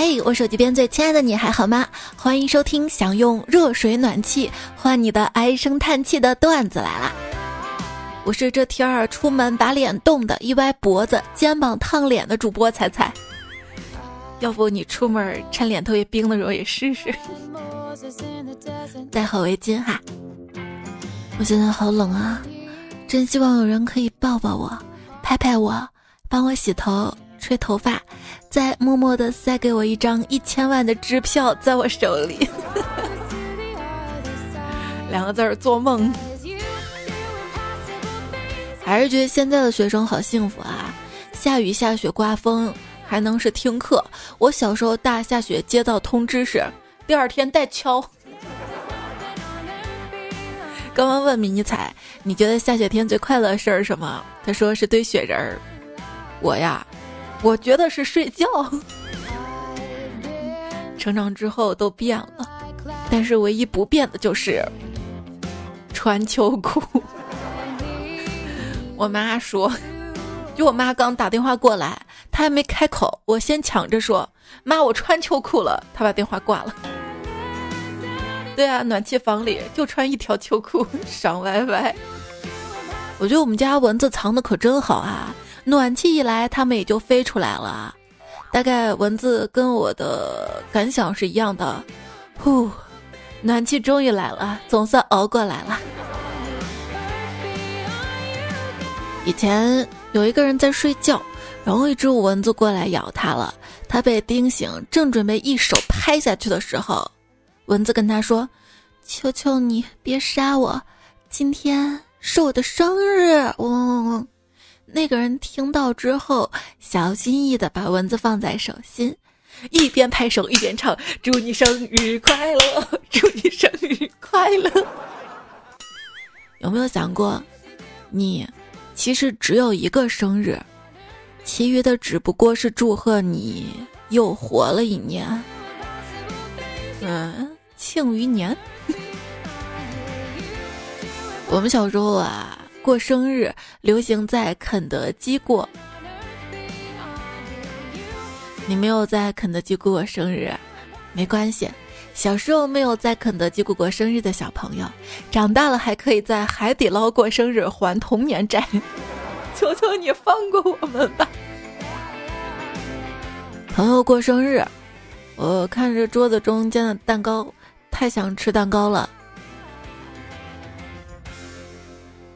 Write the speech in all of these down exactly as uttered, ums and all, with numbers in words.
嘿、hey, 我手机边最亲爱的你还好吗？欢迎收听想用热水暖气换你的唉声叹气的段子来啦！我是这天儿出门把脸冻的一歪脖子肩膀烫脸的主播彩彩，要不你出门趁脸特别冰的时候也试试，戴好围巾哈。我现在好冷啊，真希望有人可以抱抱我，拍拍我，帮我洗头吹头发，再默默地塞给我一张一千万的支票在我手里两个字儿做梦。还是觉得现在的学生好幸福啊，下雨下雪刮风还能是听课。我小时候大下雪接到通知时第二天带敲。刚刚问迷你彩你觉得下雪天最快乐的事是什么，他说是堆雪人儿。我呀我觉得是睡觉。成长之后都变了，但是唯一不变的就是穿秋裤。我妈说，就我妈刚打电话过来，她还没开口，我先抢着说妈我穿秋裤了，她把电话挂了。对啊，暖气房里就穿一条秋裤赏歪歪。我觉得我们家蚊子藏的可真好啊，暖气一来它们也就飞出来了。大概蚊子跟我的感想是一样的，呼，暖气终于来了，总算熬过来了。以前有一个人在睡觉，然后一只蚊子过来咬他了，他被叮醒，正准备一手拍下去的时候，蚊子跟他说，求求你别杀我，今天是我的生日。嗡嗡嗡。那个人听到之后小心翼翼地把蚊子放在手心，一边拍手一边唱，祝你生日快乐，祝你生日快乐。有没有想过你其实只有一个生日，其余的只不过是祝贺你又活了一年。嗯，庆余年。我们小时候啊过生日流行在肯德基过，你没有在肯德基过过生日没关系，小时候没有在肯德基过过生日的小朋友长大了还可以在海底捞过生日还童年债。求求你放过我们吧。朋友过生日，我看着桌子中间的蛋糕太想吃蛋糕了，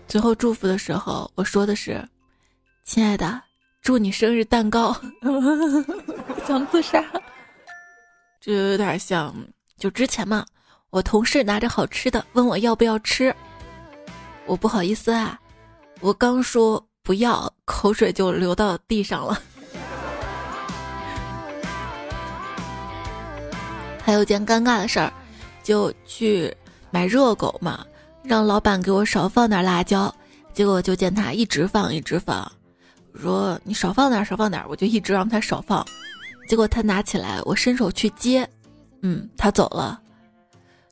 最后祝福的时候我说的是，亲爱的祝你生日蛋糕。想自杀。这有点像就之前嘛，我同事拿着好吃的问我要不要吃，我不好意思啊，我刚说不要口水就流到地上了。还有件尴尬的事儿，就去买热狗嘛，让老板给我少放点辣椒，结果就见他一直放一直放，我说你少放点少放点，我就一直让他少放，结果他拿起来我伸手去接，嗯他走了。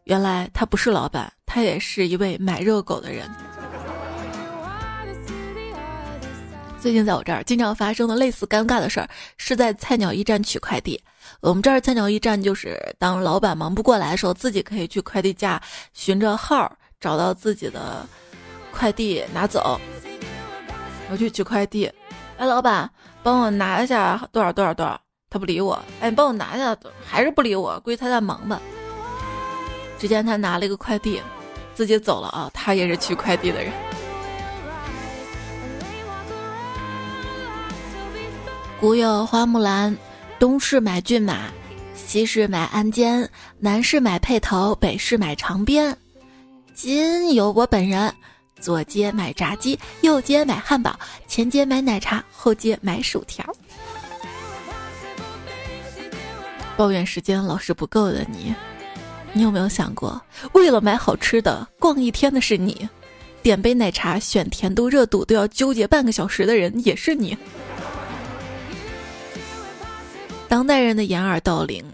原来他不是老板，他也是一位买热狗的人。最近在我这儿经常发生的类似尴尬的事儿是在菜鸟驿站取快递。我们这儿菜鸟驿站就是当老板忙不过来的时候自己可以去快递架寻着号找到自己的快递拿走。我去取快递，哎，老板帮我拿一下多少多少多少，他不理我，哎，你帮我拿一下，还是不理我，估计他在忙吧。只见他拿了一个快递自己走了啊，他也是取快递的人。古有花木兰，东市买骏马，西市买鞍鞯，南市买辔头，北市买长鞭。今有我本人，左街买炸鸡，右街买汉堡，前街买奶茶，后街买薯条。抱怨时间老是不够的你，你有没有想过，为了买好吃的逛一天的是你，点杯奶茶选甜度热度都要纠结半个小时的人也是你。当代人的掩耳盗铃，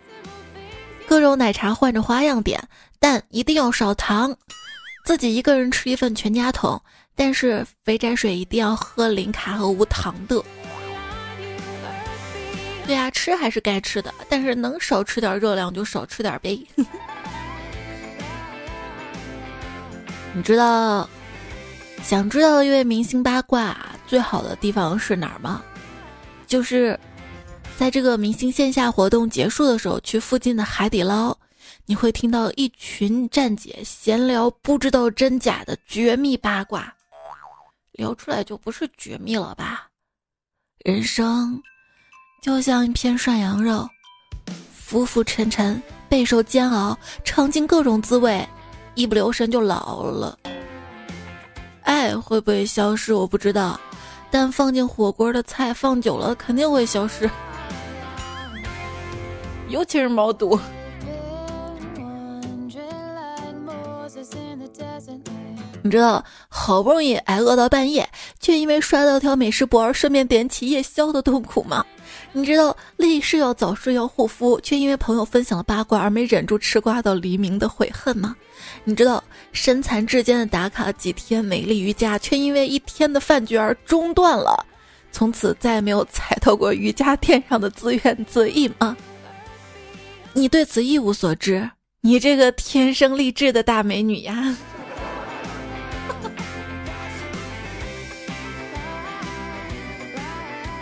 各种奶茶换着花样点，但一定要少糖。自己一个人吃一份全家桶，但是肥宅水一定要喝零卡和无糖的。对啊，吃还是该吃的，但是能少吃点热量就少吃点呗。你知道想知道一位明星八卦最好的地方是哪儿吗？就是在这个明星线下活动结束的时候，去附近的海底捞，你会听到一群站姐闲聊不知道真假的绝密八卦，聊出来就不是绝密了吧？人生就像一片涮羊肉，浮浮沉沉，备受煎熬，尝尽各种滋味，一不留神就老了。爱会不会消失我不知道，但放进火锅的菜放久了肯定会消失，尤其是毛肚。你知道好不容易挨饿到半夜，却因为刷到条美食博而顺便点起夜宵的痛苦吗？你知道立誓要早睡要护肤，却因为朋友分享了八卦而没忍住吃瓜到黎明的悔恨吗？你知道身残志坚的打卡几天美丽瑜伽，却因为一天的饭局而中断了，从此再也没有踩到过瑜伽垫上的自怨自艾吗？你对此一无所知，你这个天生丽质的大美女呀。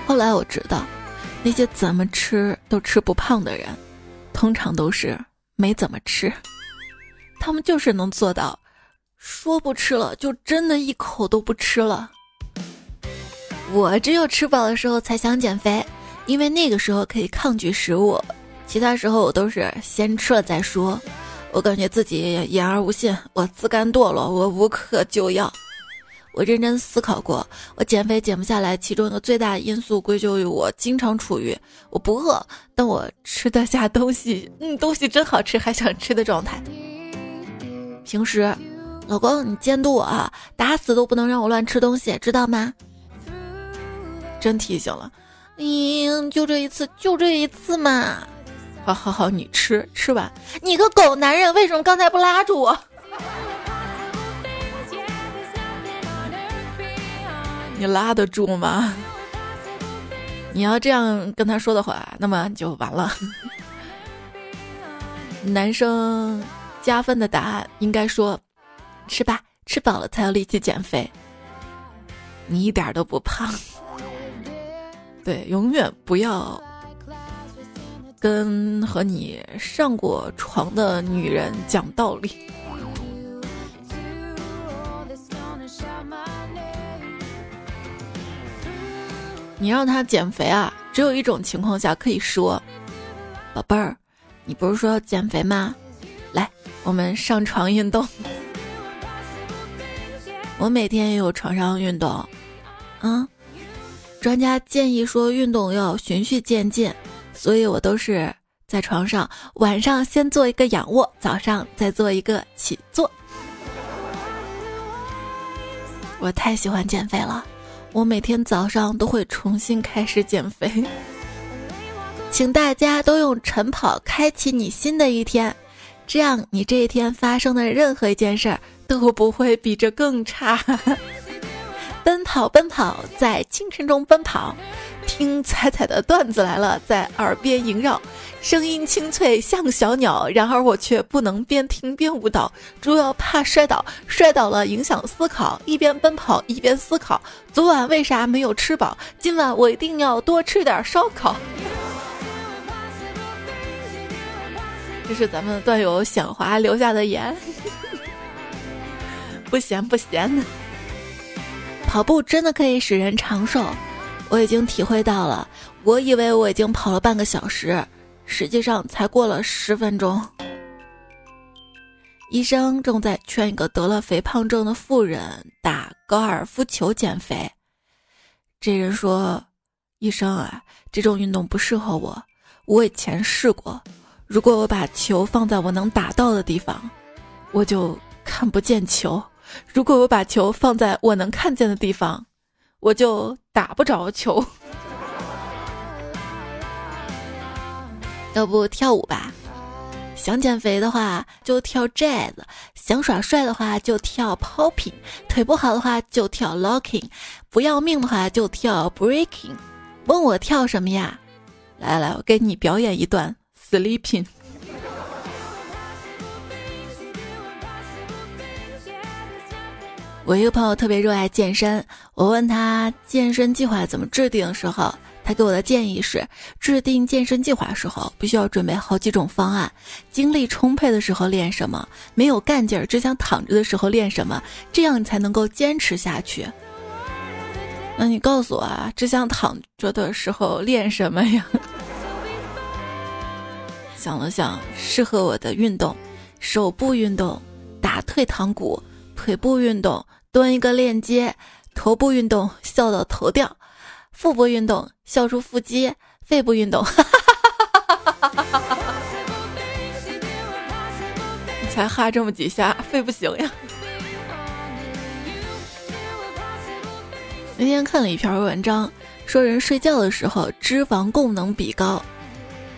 后来我知道，那些怎么吃都吃不胖的人，通常都是没怎么吃。他们就是能做到，说不吃了就真的一口都不吃了。我只有吃饱的时候才想减肥，因为那个时候可以抗拒食物，其他时候我都是先吃了再说。我感觉自己言而无信，我自甘堕落，我无可救药。我认真思考过，我减肥减不下来，其中一个最大的因素归咎于我经常处于我不饿，但我吃得下东西，嗯，东西真好吃，还想吃的状态。平时，老公你监督我啊，打死都不能让我乱吃东西，知道吗？真提醒了，嗯，就这一次，就这一次嘛。好好好，你吃，吃完。你个狗男人，为什么刚才不拉住我？你拉得住吗？你要这样跟他说的话，那么你就完了。男生加分的答案应该说，吃吧，吃饱了才有力气减肥。你一点都不胖。对，永远不要跟和你上过床的女人讲道理。你让他减肥啊，只有一种情况下可以说，宝贝儿，你不是说减肥吗？来，我们上床运动。我每天也有床上运动，嗯，专家建议说运动要循序渐进，所以我都是在床上，晚上先做一个仰卧，早上再做一个起坐。我太喜欢减肥了。我每天早上都会重新开始减肥，请大家都用晨跑开启你新的一天，这样你这一天发生的任何一件事儿都不会比这更差。奔跑奔跑，在清晨中奔跑，听彩彩的段子来了，在耳边萦绕，声音清脆像小鸟，然而我却不能边听边舞蹈，主要怕摔倒，摔倒了影响思考，一边奔跑一边思考，昨晚为啥没有吃饱，今晚我一定要多吃点烧烤。这是咱们段友显华留下的言。不咸不咸的，跑步真的可以使人长寿，我已经体会到了，我以为我已经跑了半个小时，实际上才过了十分钟。医生正在劝一个得了肥胖症的妇人打高尔夫球减肥。这人说，医生啊，这种运动不适合我，我以前试过，如果我把球放在我能打到的地方，我就看不见球，如果我把球放在我能看见的地方，我就打不着球。要不跳舞吧，想减肥的话就跳 jazz， 想耍帅的话就跳 popping， 腿不好的话就跳 locking， 不要命的话就跳 breaking。 问我跳什么呀？来来来，我给你表演一段 sleeping。 我一个朋友特别热爱健身，我问他健身计划怎么制定的时候，他给我的建议是，制定健身计划的时候必须要准备好几种方案，精力充沛的时候练什么，没有干劲儿只想躺着的时候练什么，这样你才能够坚持下去。那你告诉我啊，只想躺着的时候练什么呀？想了想，适合我的运动，手部运动，打退堂鼓，腿部运动，蹲一个链接，头部运动，笑到头掉，腹部运动，笑出腹肌，肺部运动。你才哈这么几下，肺不行呀。那天看了一篇文章，说人睡觉的时候脂肪供能比高，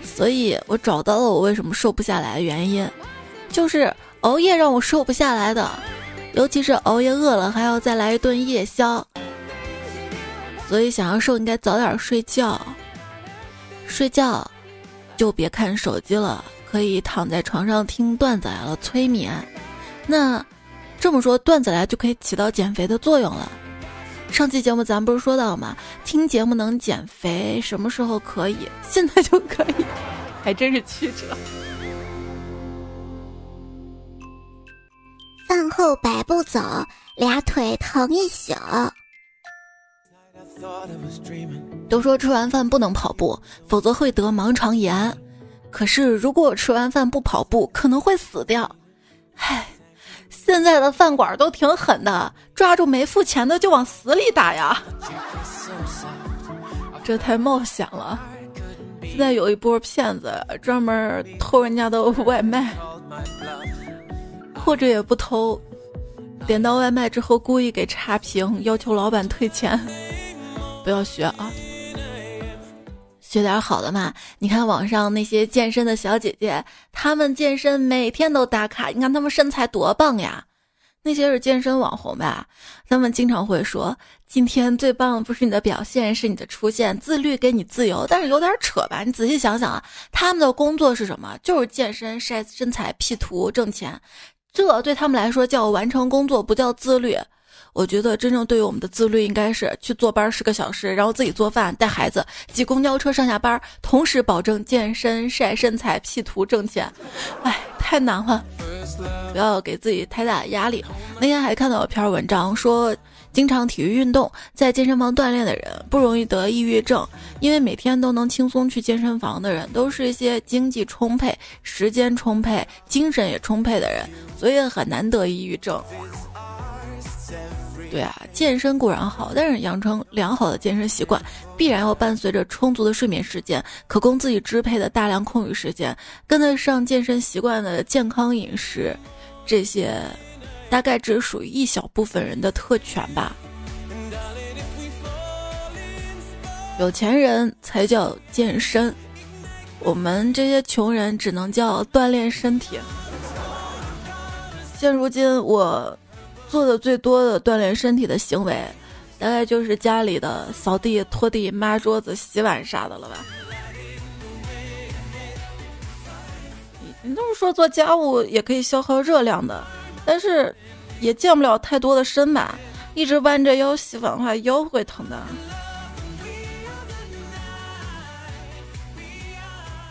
所以我找到了我为什么瘦不下来的原因，就是熬夜让我瘦不下来的，尤其是熬夜饿了还要再来一顿夜宵。所以想要瘦应该早点睡觉，睡觉就别看手机了，可以躺在床上听段子来了催眠。那这么说，段子来就可以起到减肥的作用了。上期节目咱不是说到吗，听节目能减肥，什么时候可以？现在就可以，还真是曲折。饭后百步走，俩腿疼一宿。都说吃完饭不能跑步，否则会得盲肠炎。可是如果吃完饭不跑步，可能会死掉。唉，现在的饭馆都挺狠的，抓住没付钱的就往死里打呀。这太冒险了。现在有一波骗子专门偷人家的外卖，或者也不偷，点到外卖之后故意给差评，要求老板退钱。不要学啊，学点好的嘛。你看网上那些健身的小姐姐，她们健身每天都打卡，你看她们身材多棒呀。那些是健身网红吧，她们经常会说，今天最棒的不是你的表现，是你的出现，自律给你自由。但是有点扯吧，你仔细想想啊，她们的工作是什么？就是健身、晒身材、P 图、挣钱。这对他们来说叫完成工作，不叫自律。我觉得真正对于我们的自律应该是去坐班十个小时，然后自己做饭，带孩子，挤公交车上下班，同时保证健身、晒身材、P 图、挣钱。哎，太难了，不要给自己太大的压力。那天还看到一篇文章说，经常体育运动，在健身房锻炼的人不容易得抑郁症，因为每天都能轻松去健身房的人，都是一些经济充沛、时间充沛、精神也充沛的人，所以很难得抑郁症。对啊，健身固然好，但是养成良好的健身习惯，必然要伴随着充足的睡眠时间，可供自己支配的大量空余时间，跟得上健身习惯的健康饮食，这些大概只属于一小部分人的特权吧。有钱人才叫健身，我们这些穷人只能叫锻炼身体。现如今我做的最多的锻炼身体的行为，大概就是家里的扫地、拖地、抹桌子、洗碗啥的了吧。你这么说，做家务也可以消耗热量的，但是也见不了太多的身板，一直弯着腰洗碗的话，腰会疼的。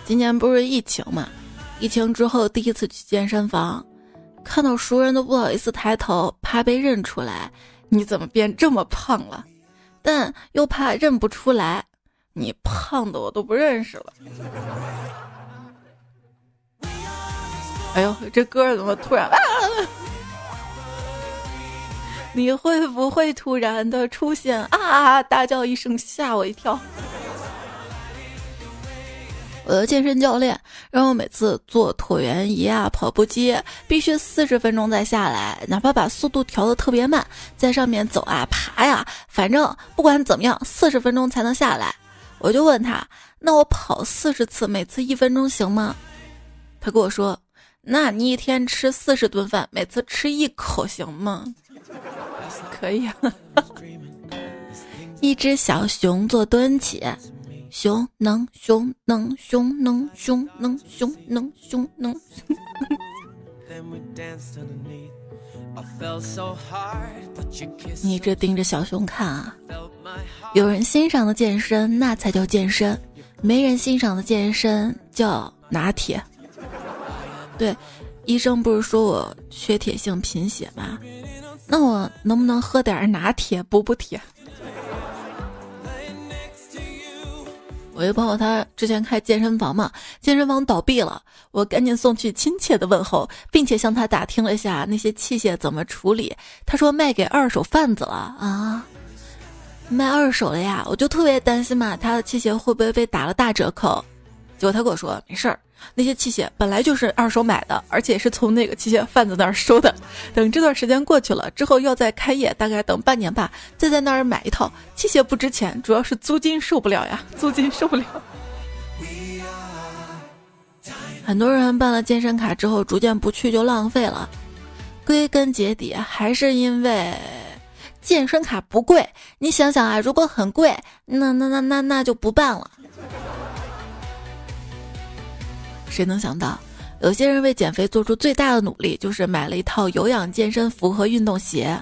今年不是疫情嘛，疫情之后第一次去健身房，看到熟人都不好意思抬头，怕被认出来，你怎么变这么胖了？但又怕认不出来，你胖的我都不认识了。哎呦，这歌怎么突然啊！你会不会突然的出现啊？大叫一声，吓我一跳。我的健身教练让我每次做椭圆仪啊、跑步机，必须四十分钟再下来，哪怕把速度调得特别慢，在上面走啊、爬呀，反正不管怎么样，四十分钟才能下来。我就问他，那我跑四十次，每次一分钟行吗？他跟我说，那你一天吃四十顿饭，每次吃一口行吗？可以啊。一只小熊做蹲起，熊能熊能熊能熊能熊能熊能。你这盯着小熊看啊！有人欣赏的健身那才叫健身，没人欣赏的健身叫拿铁。对，医生不是说我缺铁性贫血吗？那我能不能喝点拿铁补补铁？我一朋友他之前开健身房嘛，健身房倒闭了，我赶紧送去亲切的问候，并且向他打听了一下那些器械怎么处理。他说卖给二手贩子了啊，卖二手了呀！我就特别担心嘛，他的器械会不会被打了大折扣？结果他跟我说没事儿，那些器械本来就是二手买的，而且是从那个器械贩子那儿收的。等这段时间过去了之后，要再开业，大概等半年吧，再在那儿买一套。器械不值钱，主要是租金受不了呀，租金受不了。很多人办了健身卡之后，逐渐不去就浪费了。归根结底，还是因为健身卡不贵。你想想啊，如果很贵，那那那那那就不办了。谁能想到，有些人为减肥做出最大的努力，就是买了一套有氧健身服和运动鞋。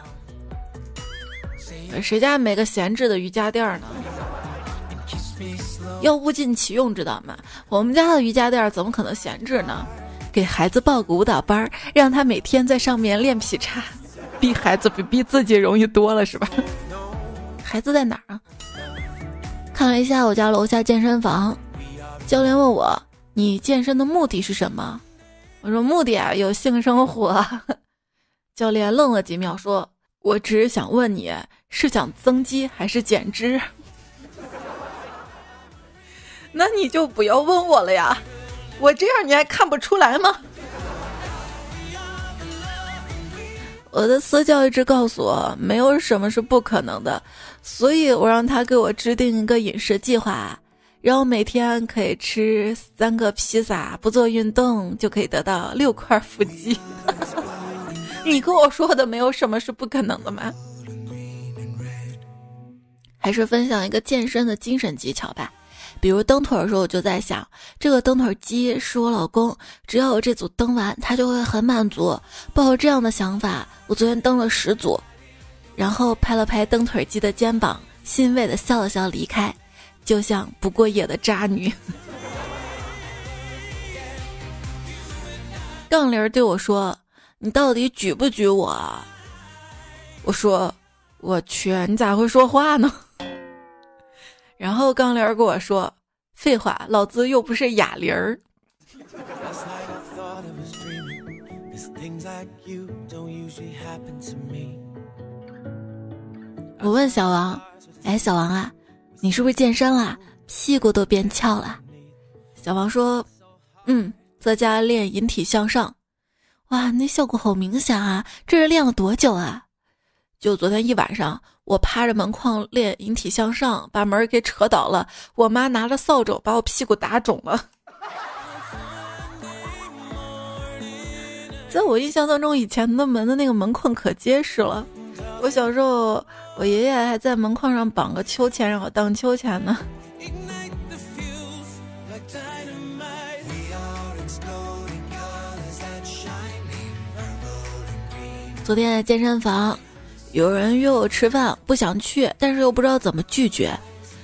谁家没个闲置的瑜伽垫呢？要物尽其用，知道吗？我们家的瑜伽垫怎么可能闲置呢？给孩子报个舞蹈班，让他每天在上面练劈叉，逼孩子比逼自己容易多了，是吧？孩子在哪儿啊？看了一下我家楼下健身房，教练问我，你健身的目的是什么？我说目的啊，有性生活。教练愣了几秒说，我只是想问你是想增肌还是减脂？那你就不要问我了呀，我这样你还看不出来吗？我的私教一直告诉我，没有什么是不可能的，所以我让他给我制定一个饮食计划，然后每天可以吃三个披萨，不做运动就可以得到六块腹肌。你跟我说的没有什么是不可能的吗？还是分享一个健身的精神技巧吧。比如蹬腿的时候，我就在想，这个蹬腿机是我老公，只要我这组蹬完，他就会很满足。抱着这样的想法，我昨天蹬了十组，然后拍了拍蹬腿机的肩膀，欣慰的笑了笑离开。就像不过夜的渣女。杠铃对我说，你到底举不举我？我说，我去，你咋会说话呢？然后杠铃跟我说，废话，老子又不是哑铃。我问小王，哎，小王啊，你是不是健身啦？屁股都变翘了。小王说，嗯，在家练引体向上。哇，那效果好明显啊，这是练了多久啊？就昨天一晚上，我趴着门框练引体向上，把门给扯倒了，我妈拿着扫帚把我屁股打肿了。在我印象当中，以前的门的那个门框可结实了。我小时候，我爷爷还在门框上绑个秋千，让我荡秋千呢。昨天在健身房，有人约我吃饭，不想去，但是又不知道怎么拒绝。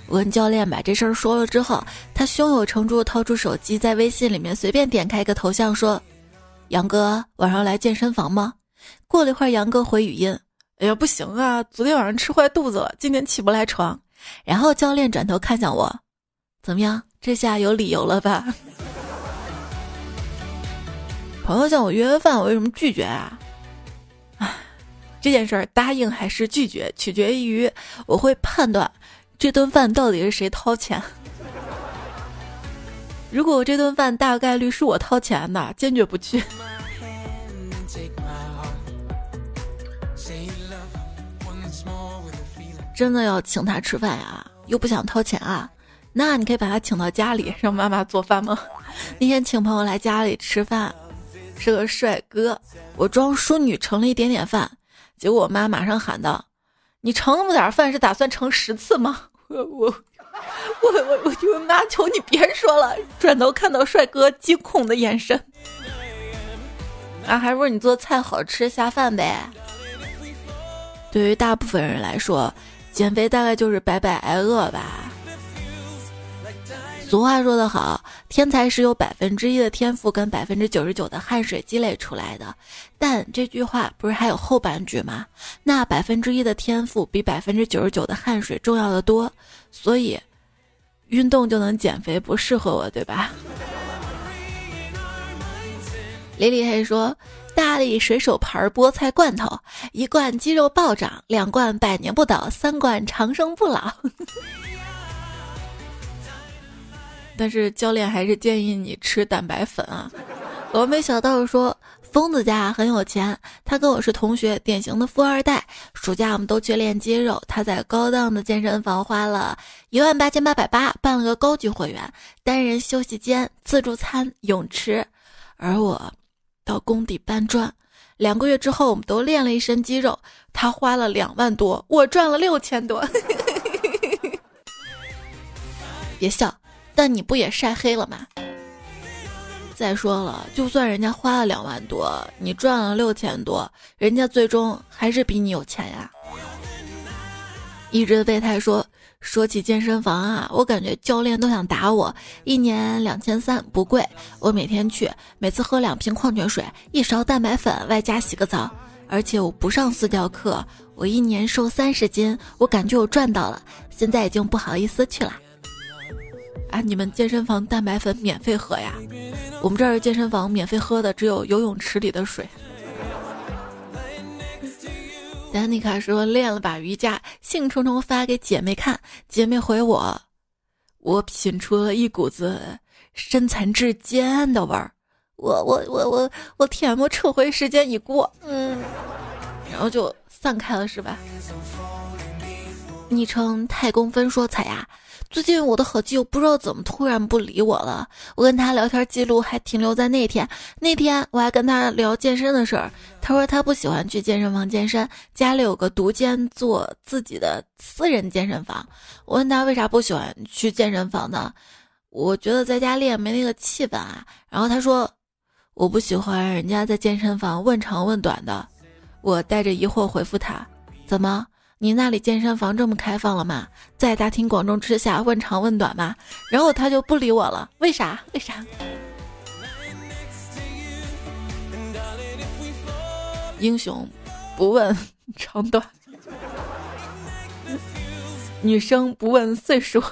我跟教练把这事儿说了之后，他胸有成竹，掏出手机，在微信里面随便点开一个头像，说：“杨哥，晚上来健身房吗？”过了一会儿，杨哥回语音，哎呀不行啊，昨天晚上吃坏肚子了，今天起不来床。然后教练转头看向我，怎么样，这下有理由了吧？朋友向我约饭，我为什么拒绝啊？唉，这件事儿答应还是拒绝，取决于我会判断这顿饭到底是谁掏钱。如果这顿饭大概率是我掏钱的，坚决不去。真的要请他吃饭呀，又不想掏钱啊，那你可以把他请到家里，让妈妈做饭吗？那天请朋友来家里吃饭，是个帅哥，我装淑女盛了一点点饭，结果我妈马上喊道，你盛那么点饭是打算盛十次吗？我我我我我就妈，求你别说了。转头看到帅哥惊恐的眼神，啊，还不是你做菜好吃下饭呗。对于大部分人来说，减肥大概就是白白挨饿吧。俗话说得好，天才是由百分之一的天赋跟百分之九十九的汗水积累出来的。但这句话不是还有后半句吗？那百分之一的天赋比百分之九十九的汗水重要的多，所以运动就能减肥不适合我，对吧？李李黑说，大力水手牌菠菜罐头，一罐肌肉暴涨，两罐百年不倒，三罐长生不老。但是教练还是建议你吃蛋白粉啊。峨眉小道说，疯子家很有钱，他跟我是同学，典型的富二代。暑假我们都去练肌肉，他在高档的健身房花了一万八千八百八办了个高级会员，单人休息间、自助餐、泳池。而我到工地搬砖，两个月之后我们都练了一身肌肉，他花了两万多，我赚了六千多。别笑，但你不也晒黑了吗？再说了，就算人家花了两万多，你赚了六千多，人家最终还是比你有钱呀。一直备胎说，说起健身房啊，我感觉教练都想打我，一年两千三不贵，我每天去，每次喝两瓶矿泉水，一勺蛋白粉，外加洗个澡，而且我不上私教课，我一年瘦三十斤，我感觉我赚到了，现在已经不好意思去了。啊，你们健身房蛋白粉免费喝呀？我们这儿健身房免费喝的只有游泳池里的水。丹妮卡说，练了把瑜伽，兴冲冲发给姐妹看，姐妹回我，我品出了一股子身残志坚的味儿，我我我我我天哪，撤回时间已过，嗯，然后就散开了是吧？昵称太公分说彩呀，最近我的好基友不知道怎么突然不理我了，我跟他聊天记录还停留在那天，那天我还跟他聊健身的事儿，他说他不喜欢去健身房健身，家里有个独间做自己的私人健身房。我问他为啥不喜欢去健身房呢？我觉得在家练没那个气氛啊。然后他说，我不喜欢人家在健身房问长问短的。我带着疑惑回复他，怎么？你那里健身房这么开放了吗？在大庭广众之下问长问短吗？然后他就不理我了，为啥？为啥？英雄不问长短，女生不问岁数。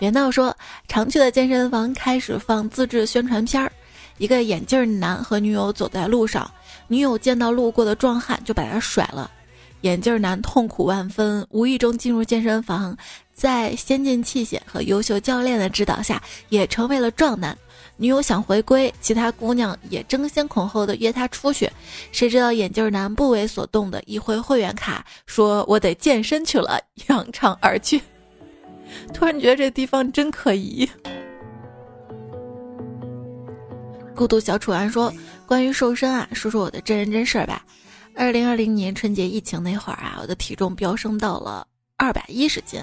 别闹说，常去的健身房开始放自制宣传片儿，一个眼镜男和女友走在路上，女友见到路过的壮汉就把他甩了。眼镜男痛苦万分，无意中进入健身房，在先进器械和优秀教练的指导下也成为了壮男。女友想回归，其他姑娘也争先恐后的约他出去，谁知道眼镜男不为所动的一挥会员卡，说我得健身去了，扬长而去。突然觉得这地方真可疑。孤独小楚安说，关于瘦身啊，说说我的真人真事儿吧。二零二零年春节疫情那会儿啊，我的体重飙升到了二百一十斤。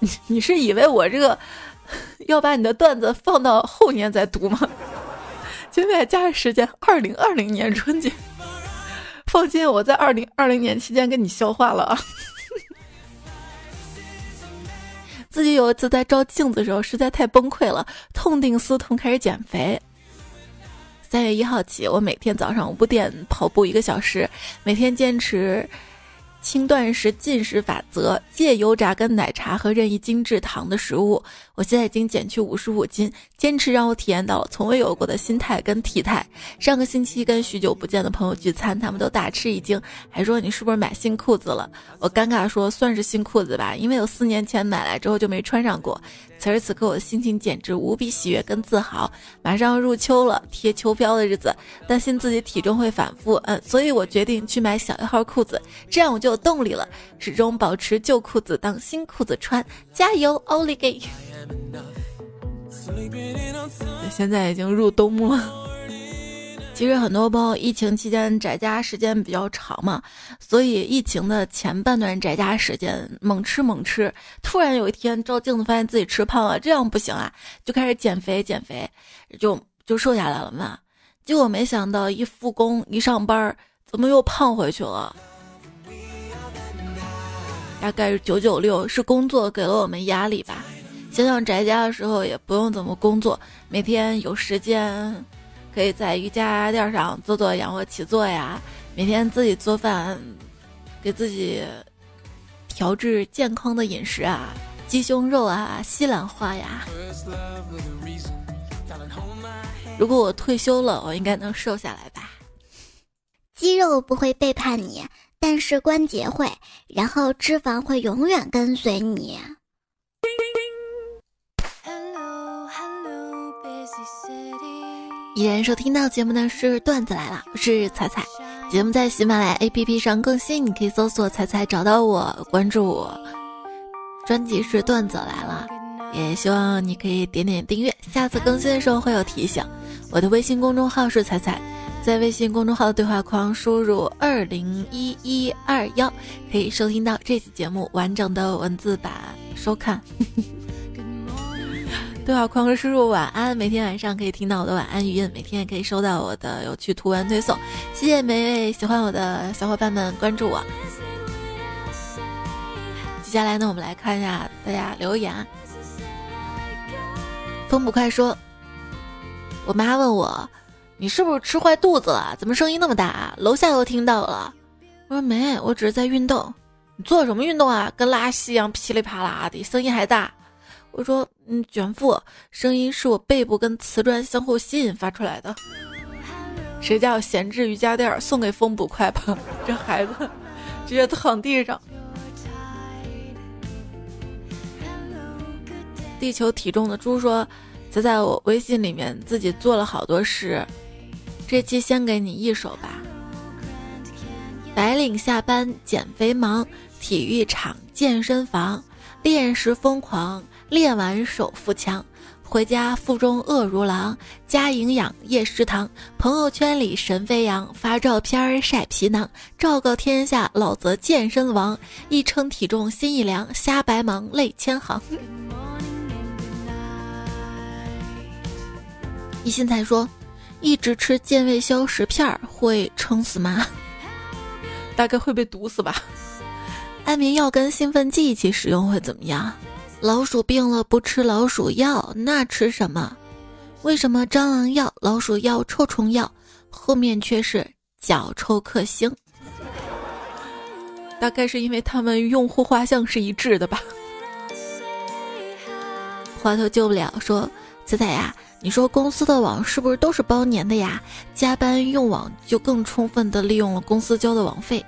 你你是以为我这个要把你的段子放到后年再读吗？前面加上时间，二零二零年春节。放心，我在二零二零年期间跟你消化了啊。自己有一次在照镜子的时候实在太崩溃了，痛定思痛开始减肥。三月一号起，我每天早上五点跑步一个小时，每天坚持轻断食、禁食法则，戒油炸跟奶茶和任意精致糖的食物。我现在已经减去五十五斤，坚持让我体验到了从未有过的心态跟体态。上个星期跟许久不见的朋友聚餐，他们都大吃一惊，还说你是不是买新裤子了？我尴尬说算是新裤子吧，因为我四年前买来之后就没穿上过。此时此刻我的心情简直无比喜悦跟自豪，马上入秋了，贴秋膘的日子，担心自己体重会反复，嗯，所以我决定去买小一号裤子，这样我就有动力了，始终保持旧裤子当新裤子穿，加油奥利给！现在已经入冬了，其实很多朋友疫情期间宅家时间比较长嘛，所以疫情的前半段宅家时间猛吃猛吃，突然有一天照镜子发现自己吃胖了，这样不行啊，就开始减肥减肥，就就瘦下来了嘛。结果没想到一复工一上班，怎么又胖回去了？大概是九九六，是工作给了我们压力吧。想想宅家的时候也不用怎么工作，每天有时间可以在瑜伽垫上做做仰卧起坐呀，每天自己做饭，给自己调制健康的饮食啊，鸡胸肉啊，西兰花呀。如果我退休了，我应该能瘦下来吧。肌肉不会背叛你，但是关节会，然后脂肪会永远跟随你。依然收听到节目的是段子来了，我是彩彩。节目在喜马拉雅 A P P 上更新，你可以搜索彩彩找到我，关注我。专辑是段子来了，也希望你可以点点订阅，下次更新的时候会有提醒。我的微信公众号是彩彩，在微信公众号的对话框输入二零一一二幺，可以收听到这期节目完整的文字版收看。对话框输入晚安，每天晚上可以听到我的晚安语音，每天也可以收到我的有趣图文推送。谢谢每位喜欢我的小伙伴们关注我。接下来呢，我们来看一下大家留言。风不快说，我妈问我，你是不是吃坏肚子了？怎么声音那么大？楼下都听到了。我说没，我只是在运动。你做什么运动啊？跟拉稀一样噼里啪啦的，声音还大。我说嗯，卷腹声音是我背部跟瓷砖相互吸引发出来的。谁叫闲置瑜伽垫，送给风捕快吧，这孩子直接躺地上。地球体重的猪说，才在我微信里面自己做了好多事，这期先给你一首吧。白领下班减肥忙，体育场健身房练时疯狂，练完手腹强，回家腹中饿如狼，加营养夜食堂，朋友圈里神飞扬，发照片晒皮囊，昭告天下老子健身王，一称体重心一凉，瞎白忙泪千行。一心才说，一直吃健胃消食片会撑死吗？大概会被毒死吧。安眠药跟兴奋剂一起使用会怎么样？老鼠病了不吃老鼠药，那吃什么？为什么蟑螂药、老鼠药、臭虫药后面却是脚臭克星？大概是因为他们用户画像是一致的吧。话头救不了说，彩彩呀，你说公司的网是不是都是包年的呀？加班用网就更充分地利用了公司交的网费，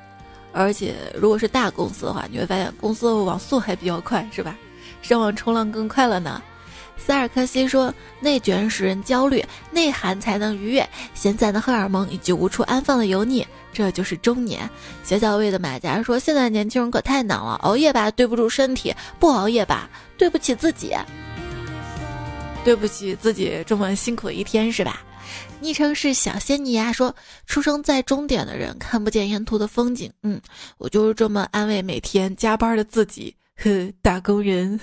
而且如果是大公司的话，你会发现公司的网速还比较快，是吧？上网冲浪更快了呢。塞尔科西说，内卷使人焦虑，内涵才能愉悦，闲散的荷尔蒙以及无处安放的油腻，这就是中年。小小魏的马甲说，现在年轻人可太难了，熬夜吧对不住身体，不熬夜吧对不起自己，对不起自己这么辛苦一天，是吧？昵称是小仙女呀说，出生在终点的人看不见沿途的风景。嗯，我就是这么安慰每天加班的自己。呵，打工人。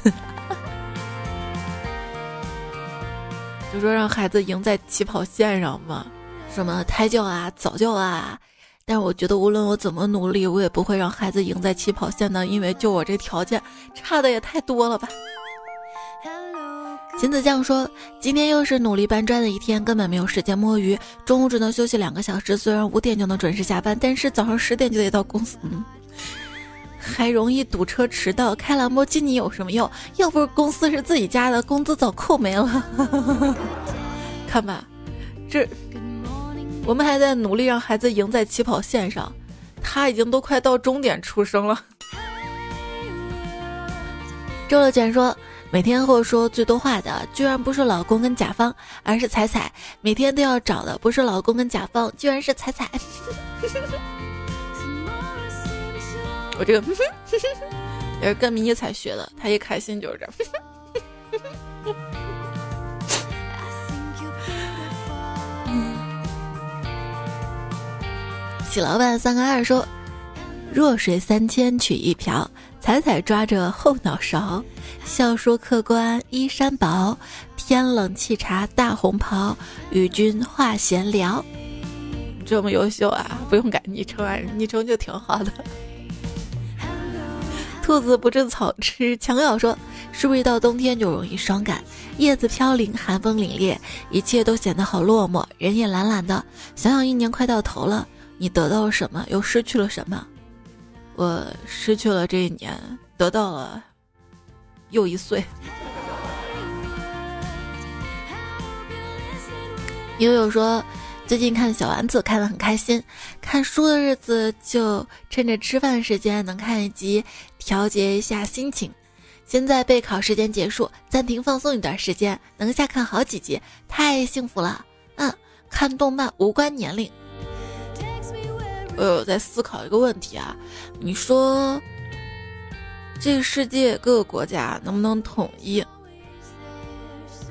就说让孩子赢在起跑线上嘛，什么胎教啊早教啊，但是我觉得无论我怎么努力，我也不会让孩子赢在起跑线的，因为就我这条件差的也太多了吧。秦子酱说，今天又是努力搬砖的一天，根本没有时间摸鱼，中午只能休息两个小时，虽然五点就能准时下班，但是早上十点就得到公司。嗯，还容易堵车迟到，开兰博基尼有什么用？要不是公司是自己家的，工资早扣没了。看吧，这我们还在努力让孩子赢在起跑线上，他已经都快到终点出生了。周乐卷说，每天和我说最多话的居然不是老公跟甲方，而是彩彩。每天都要找的不是老公跟甲方，居然是彩彩。我这个也是跟迷你彩学的，他一开心就是这样。喜老板三个二说，弱水三千取一瓢，彩彩抓着后脑勺，笑说客官衣衫薄，天冷气茶大红袍，与君话闲聊。这么优秀啊，不用改昵称啊，昵称就挺好的。兔子不吃草吃强咬说，是不是一到冬天就容易伤感，叶子飘零，寒风凛冽，一切都显得好落寞，人也懒懒的，想想一年快到头了，你得到了什么，又失去了什么？我失去了这一年，得到了又一岁。悠悠说，最近看小丸子看得很开心，看书的日子就趁着吃饭时间能看一集，调节一下心情。现在备考时间结束，暂停放松一段时间，能下看好几集，太幸福了。嗯，看动漫无关年龄。我有在思考一个问题啊，你说这个世界各个国家能不能统一？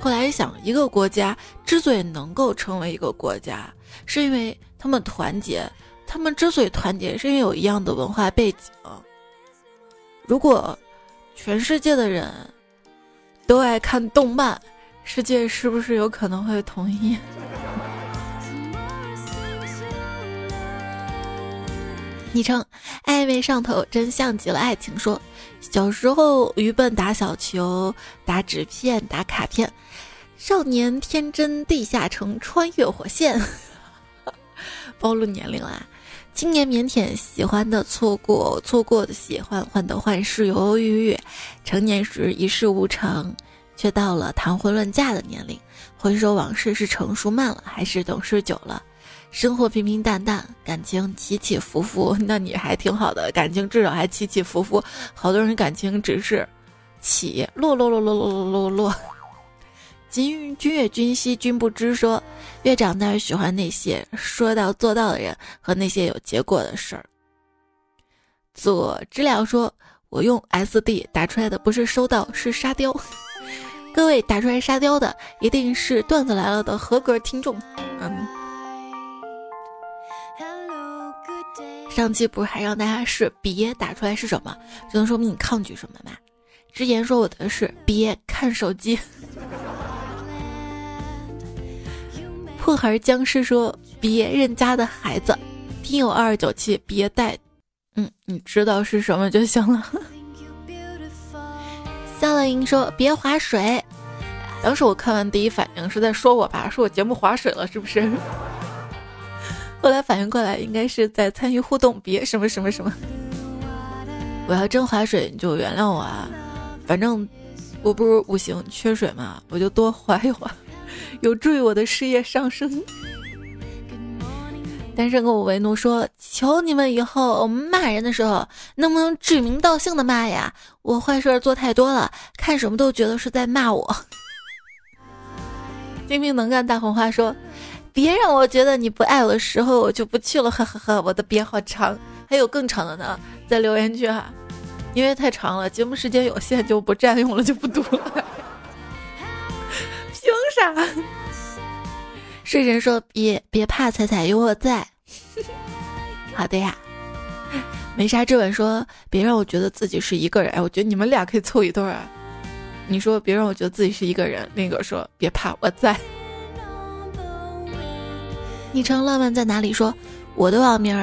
后来想，一个国家之所以能够成为一个国家，是因为他们团结，他们之所以团结是因为有一样的文化背景。如果全世界的人都爱看动漫，世界是不是有可能会统一？昵称暧昧上头真像极了爱情说，小时候愚笨打小球，打纸片，打卡片，少年天真地下城穿越火线暴露年龄啦。青年腼腆，喜欢的错过，错过的喜欢，患得患失，犹犹豫豫，成年时一事无成，却到了谈婚论嫁的年龄，回首往事，是成熟慢了还是懂事久了？生活平平淡淡，感情起起伏伏。那你还挺好的，感情至少还起起伏伏。好多人感情只是起落落落落落落落。君君悦君兮君不知说，越长大越喜欢那些说到做到的人和那些有结果的事儿。自我治疗说，我用 S D 打出来的不是收到，是沙雕。各位打出来沙雕的，一定是段子来了的合格听众。嗯。上期不是还让大家试鼻炎打出来是什么，就能说明你抗拒什么嘛？之前说我的是鼻炎看手机。破孩僵尸说鼻炎认家的孩子，听友二九七鼻炎带，嗯，你知道是什么就行了。夏乐莹说别划水，当时我看完第一反应是在说我吧，说我节目划水了是不是？后来反应过来，应该是在参与互动，别什么什么什么。我要真划水，你就原谅我啊！反正我不是五行缺水嘛，我就多划一划，有助于我的事业上升。单身跟我为奴说：“求你们以后我们骂人的时候，能不能指名道姓的骂呀？我坏事做太多了，看什么都觉得是在骂我。”精明能干大红花说。别让我觉得你不爱我的时候，我就不去了，哈哈哈！我的别好长，还有更长的呢，在留言区哈、啊，因为太长了，节目时间有限，就不占用了，就不读了。凭啥？睡神说别别怕，彩彩有我在。好的呀。没啥质问说别让我觉得自己是一个人，哎，我觉得你们俩可以凑一对儿啊。你说别让我觉得自己是一个人，那个说别怕我在。昵称浪漫在哪里说我的网名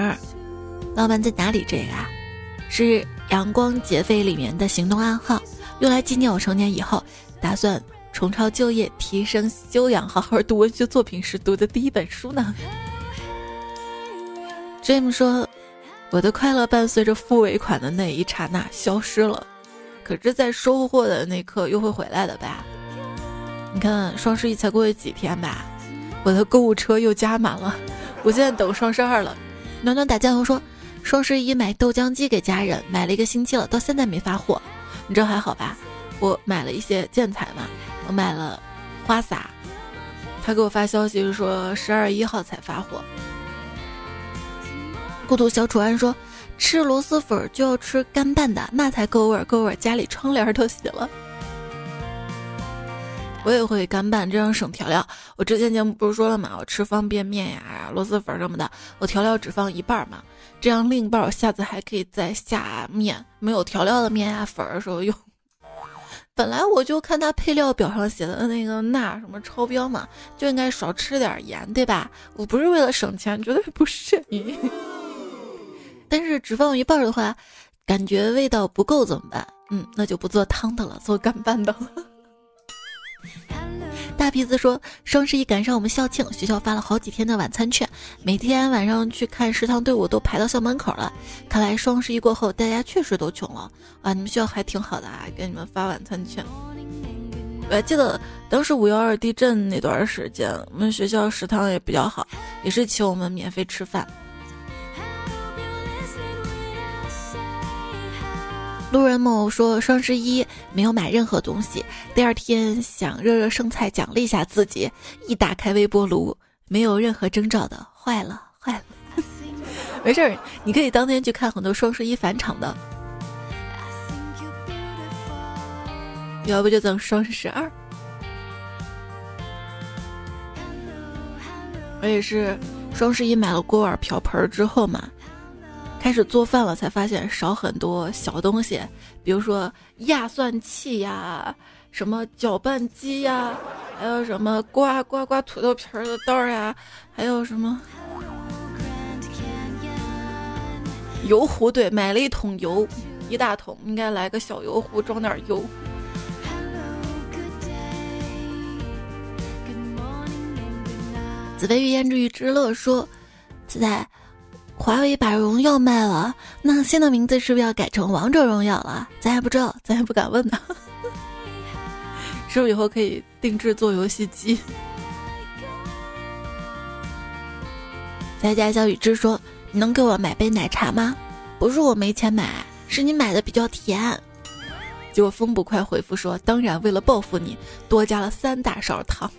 浪漫在哪里，这个啊是阳光劫匪里面的行动暗号，用来纪念我成年以后打算重操旧业，提升修养，好好读文学作品时读的第一本书呢。 Dream 说我的快乐伴随着付尾款的那一刹那消失了，可是在收获的那刻又会回来的吧。你看双十一才过去几天吧，我的购物车又加满了，我现在等双十二了。暖暖打酱油说，双十一买豆浆机给家人，买了一个星期了，到现在没发货。你知道还好吧？我买了一些建材嘛，我买了花洒，他给我发消息说十二一号才发货。孤独小楚安说，吃螺蛳粉就要吃干拌的，那才够味够味，家里窗帘都洗了。我也会干拌，这样省调料。我之前节目不是说了嘛，我吃方便面呀，啊、螺蛳粉什么的，我调料只放一半嘛，这样另一半我下次还可以再下面，没有调料的面啊粉的时候用。本来我就看他配料表上写的那个钠什么超标嘛，就应该少吃点盐，对吧？我不是为了省钱，绝对不是。但是只放一半的话，感觉味道不够怎么办？嗯，那就不做汤的了，做干拌的了。大鼻子说，双十一赶上我们校庆，学校发了好几天的晚餐券，每天晚上去看食堂队伍都排到校门口了。看来双十一过后大家确实都穷了啊！你们学校还挺好的啊，给你们发晚餐券。我还记得当时五一二地震那段时间，我们学校食堂也比较好，也是请我们免费吃饭。路人某说，双十一没有买任何东西，第二天想热热剩菜奖励一下自己，一打开微波炉，没有任何征兆的坏了坏了。没事儿，你可以当天去看很多双十一返场的，要不就等双十二。我也是双十一买了锅碗瓢盆之后嘛，开始做饭了，才发现少很多小东西，比如说压蒜器呀，什么搅拌机呀，还有什么刮刮刮土豆皮儿的豆呀，还有什么油壶。对，买了一桶油，一大桶，应该来个小油壶装点油。紫薇欲言之欲之乐说，此在华为把荣耀卖了，那新的名字是不是要改成王者荣耀了？咱也不知道，咱也不敢问呢。是不是以后可以定制做游戏机？在家小雨之说，你能给我买杯奶茶吗？不是我没钱买，是你买的比较甜。结果风不快回复说，当然，为了报复你，多加了三大勺糖。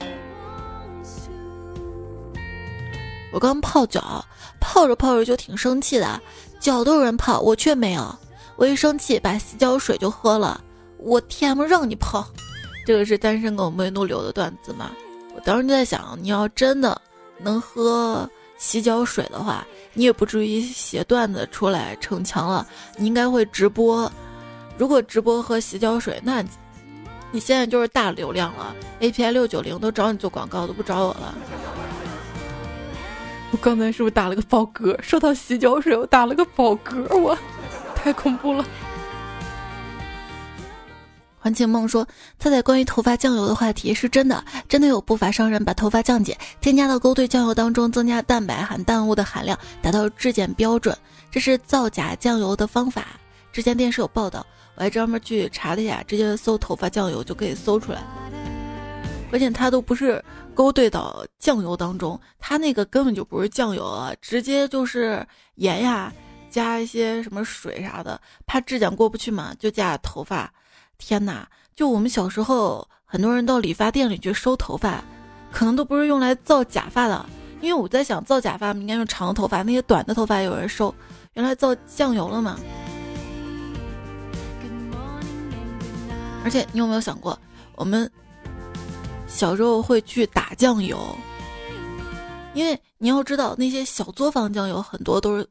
我刚泡脚，泡着泡着就挺生气的，脚都有人泡，我却没有。我一生气，把洗脚水就喝了。我 T M 让你泡，这个是单身狗没怒流的段子嘛？我当时就在想，你要真的能喝洗脚水的话，你也不至于写段子出来逞强了，你应该会直播。如果直播喝洗脚水，那你现在就是大流量了 ，A P I 六九零都找你做广告，都不找我了。我刚才是不是打了个饱嗝？说到洗脚水，我打了个饱嗝，我太恐怖了。环境梦说，他在关于头发酱油的话题是真的，真的有不法商人把头发降解添加到勾兑酱油当中，增加蛋白含氮物的含量，达到质检标准，这是造假酱油的方法。之前电视有报道，我还专门去查了一下，直接搜头发酱油就可以搜出来。而且它都不是勾兑到酱油当中，它那个根本就不是酱油啊，直接就是盐呀，加一些什么水啥的，怕质检过不去嘛，就加头发。天哪，就我们小时候很多人到理发店里去收头发，可能都不是用来造假发的，因为我在想造假发应该用长头发，那些短的头发也有人收，原来造酱油了嘛。而且你有没有想过，我们小时候会去打酱油，因为你要知道那些小作坊酱油很多都是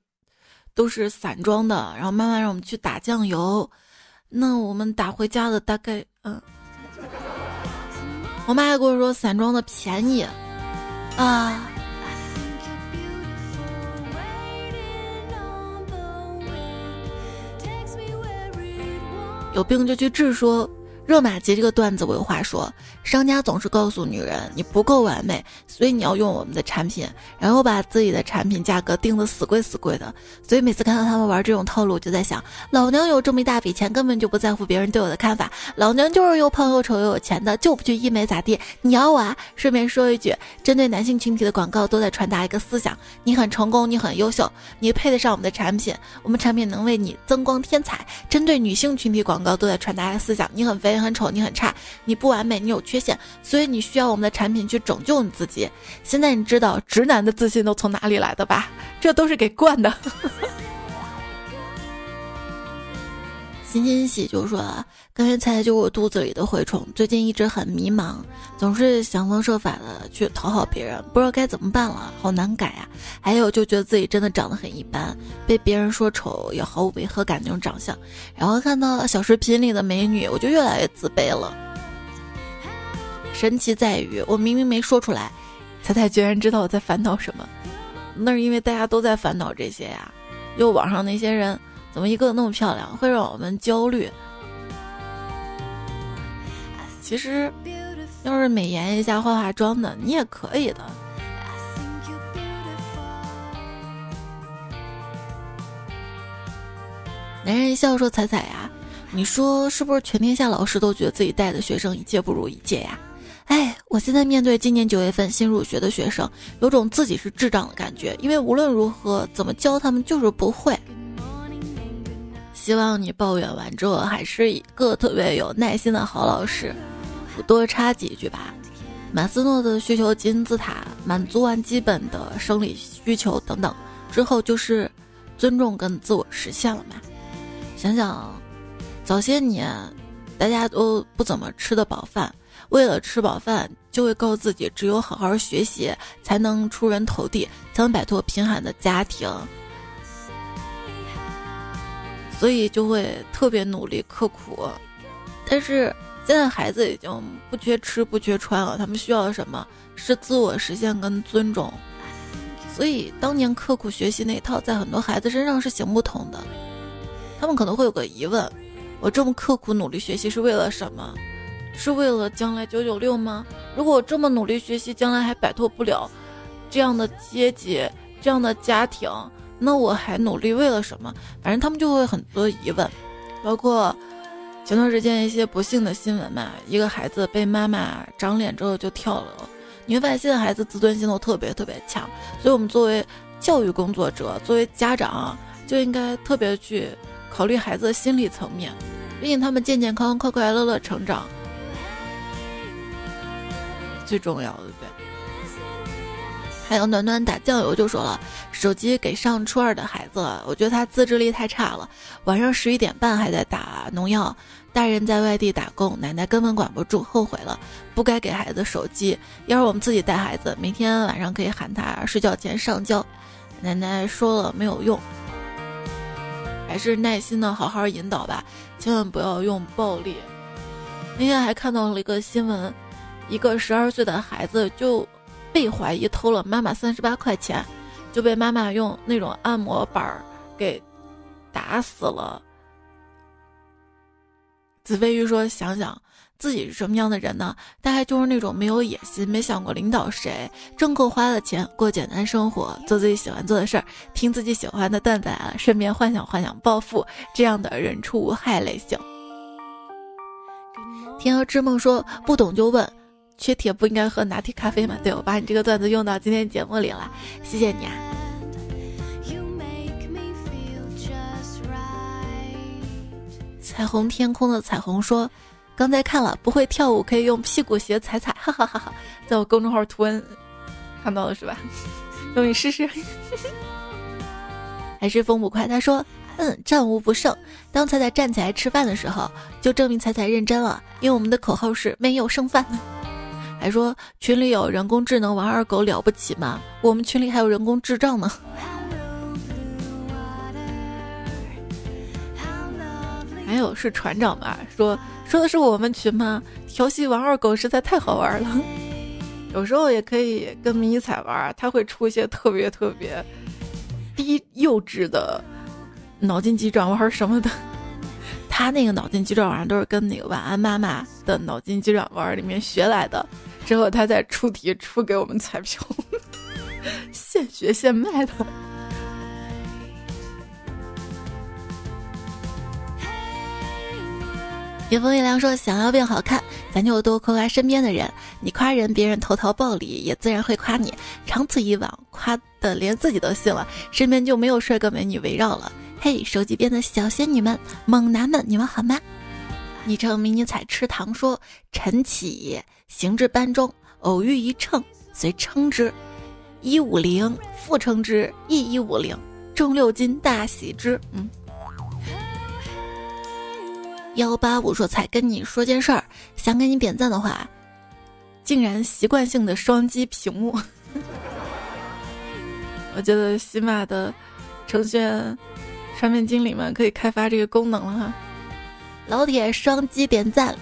都是散装的，然后慢慢让我们去打酱油，那我们打回家的大概嗯，我妈还跟我说散装的便宜啊。有病就去治说，热玛吉这个段子我有话说，商家总是告诉女人你不够完美，所以你要用我们的产品，然后把自己的产品价格定得死贵死贵的。所以每次看到他们玩这种套路，就在想，老娘有这么一大笔钱，根本就不在乎别人对我的看法，老娘就是又胖又丑又有钱的，就不去医美咋地，你要我啊。顺便说一句，针对男性群体的广告都在传达一个思想，你很成功，你很优秀，你配得上我们的产品，我们产品能为你增光添彩。针对女性群体广告都在传达一个思想，你很肥你很丑，你很差，你不完美，你有缺陷，所以你需要我们的产品去拯救你自己。现在你知道直男的自信都从哪里来的吧？这都是给惯的。欣欣喜就说啊，刚才才救我肚子里的蛔虫，最近一直很迷茫，总是想方设法的去讨好别人，不知道该怎么办了，好难改啊。还有就觉得自己真的长得很一般，被别人说丑也毫无违和感那种长相，然后看到小视频里的美女，我就越来越自卑了。神奇在于我明明没说出来，才才居然知道我在烦恼什么。那是因为大家都在烦恼这些呀、啊，又网上那些人怎么一个那么漂亮，会让我们焦虑。其实要是美颜一下化化妆的你也可以的。男人一笑说，彩彩呀、啊，你说是不是全天下老师都觉得自己带的学生一届不如一届呀、啊？哎，我现在面对今年九月份新入学的学生，有种自己是智障的感觉，因为无论如何怎么教他们就是不会。希望你抱怨完之后还是一个特别有耐心的好老师。我多插几句吧。马斯诺的需求金字塔，满足完基本的生理需求等等之后，就是尊重跟自我实现了嘛。想想早些年大家都不怎么吃得饱饭，为了吃饱饭就会告诉自己，只有好好学习才能出人头地，才能摆脱贫寒的家庭，所以就会特别努力刻苦。但是现在孩子已经不缺吃不缺穿了，他们需要什么是自我实现跟尊重，所以当年刻苦学习那一套在很多孩子身上是行不通的。他们可能会有个疑问，我这么刻苦努力学习是为了什么？是为了将来九九六吗？如果我这么努力学习，将来还摆脱不了这样的阶级，这样的家庭，那我还努力为了什么？反正他们就会很多疑问。包括前段时间一些不幸的新闻嘛，一个孩子被妈妈长脸之后就跳楼，你会发现现在孩子自尊心都特别特别强，所以我们作为教育工作者，作为家长，就应该特别去考虑孩子的心理层面，毕竟他们健健康康快快乐乐成长最重要，对不对？还有暖暖打酱油就说了，手机给上初二的孩子了，我觉得他自制力太差了，晚上十一点半还在打农药，大人在外地打工，奶奶根本管不住，后悔了，不该给孩子手机，要是我们自己带孩子，每天晚上可以喊他睡觉前上交，奶奶说了没有用，还是耐心的好好引导吧，千万不要用暴力。那天还看到了一个新闻，一个十二岁的孩子就被怀疑偷了妈妈三十八块钱，就被妈妈用那种按摩板给打死了。子非鱼说，想想自己是什么样的人呢？大概就是那种没有野心，没想过领导谁，挣够花的钱，过简单生活，做自己喜欢做的事儿，听自己喜欢的段子啊，顺便幻想幻想暴富，这样的人畜无害类型。天鹅之梦说，不懂就问，缺铁不应该喝拿铁咖啡吗？对，我把你这个段子用到今天节目里了，谢谢你啊。彩虹天空的彩虹说，刚才看了不会跳舞可以用屁股学踩踩，哈哈哈哈，在我公众号图文看到了是吧？让你试试。还是风不快他说，嗯，战无不胜。当彩彩站起来吃饭的时候，就证明彩彩认真了，因为我们的口号是没有剩饭。还说群里有人工智能玩二狗了不起吗？我们群里还有人工智障呢。还有是船长吧，说说的是我们群吗？调戏玩二狗实在太好玩了。有时候也可以跟迷彩玩，他会出一些特别特别低幼稚的脑筋急转弯什么的，他那个脑筋急转弯都是跟那个晚安妈妈的脑筋急转弯里面学来的，之后他再出题出给我们彩票，现学现卖的。云峰月亮说，想要变好看，咱就多夸夸身边的人，你夸人别人投桃报李也自然会夸你，长此以往，夸的连自己都信了，身边就没有帅哥美女围绕了。嘿、hey, 手机边的小仙女们，猛男们，你们好吗？昵称迷你彩吃糖说，晨起行至班中，偶遇一秤，随称之一五零，复称之一一五零，重六斤大喜之。嗯，幺八五说才跟你说件事儿，想给你点赞的话，竟然习惯性的双击屏幕。我觉得喜马的程序员产品经理们可以开发这个功能了哈。老铁双击点赞。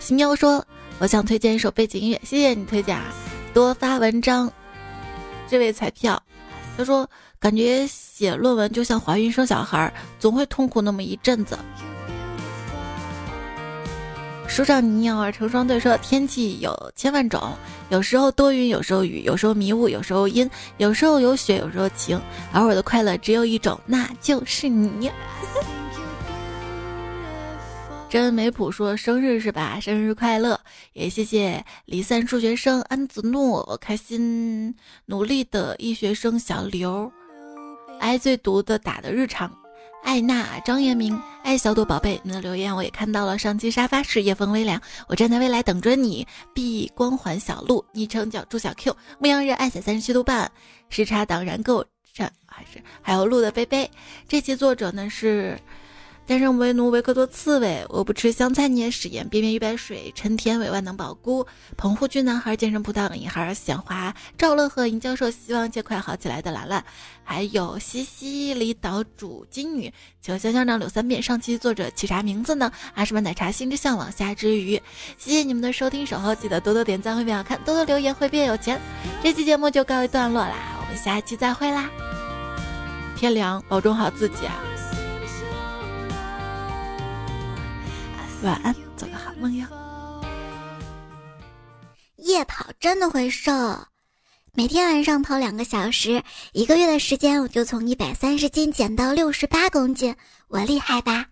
邢妖说我想推荐一首背景音乐，谢谢你推荐，多发文章。这位彩票他说感觉写论文就像怀孕生小孩，总会痛苦那么一阵子。书上你鸟儿成双对说天气有千万种，有时候多云，有时候雨，有时候迷雾，有时候阴，有时候有雪，有时候晴，而我的快乐只有一种，那就是你。真梅普说生日是吧，生日快乐，也谢谢离散数学生安子诺，开心努力的医学生小刘，挨最毒的打的日常，艾娜张彦明，爱小朵宝贝，你的留言我也看到了。上期沙发是夜风微凉，我站在未来等着你，碧光环小鹿，昵称叫朱小 Q， 牧羊人爱写三十七度半，时差党然购站还是还有鹿的贝贝。这期作者呢是单身为奴维克多刺猬，我不吃香菜你也食言，边边一白水，陈天伟万能宝菇，棚户君男孩，健身葡萄银孩，显华赵乐和银教授，希望借快好起来的兰兰，还有西西里岛主金女，求香香长柳三遍。上期作者起啥名字呢？阿什曼奶茶，心之向往，夏之鱼。谢谢你们的收听守候，记得多多点赞会变好看，多多留言会变有钱。这期节目就告一段落啦，我们下期再会啦，天凉保重好自己啊，晚安，做个好梦哟。夜跑真的会瘦，每天晚上跑两个小时，一个月的时间我就从一百三十斤减到六十八公斤，我厉害吧？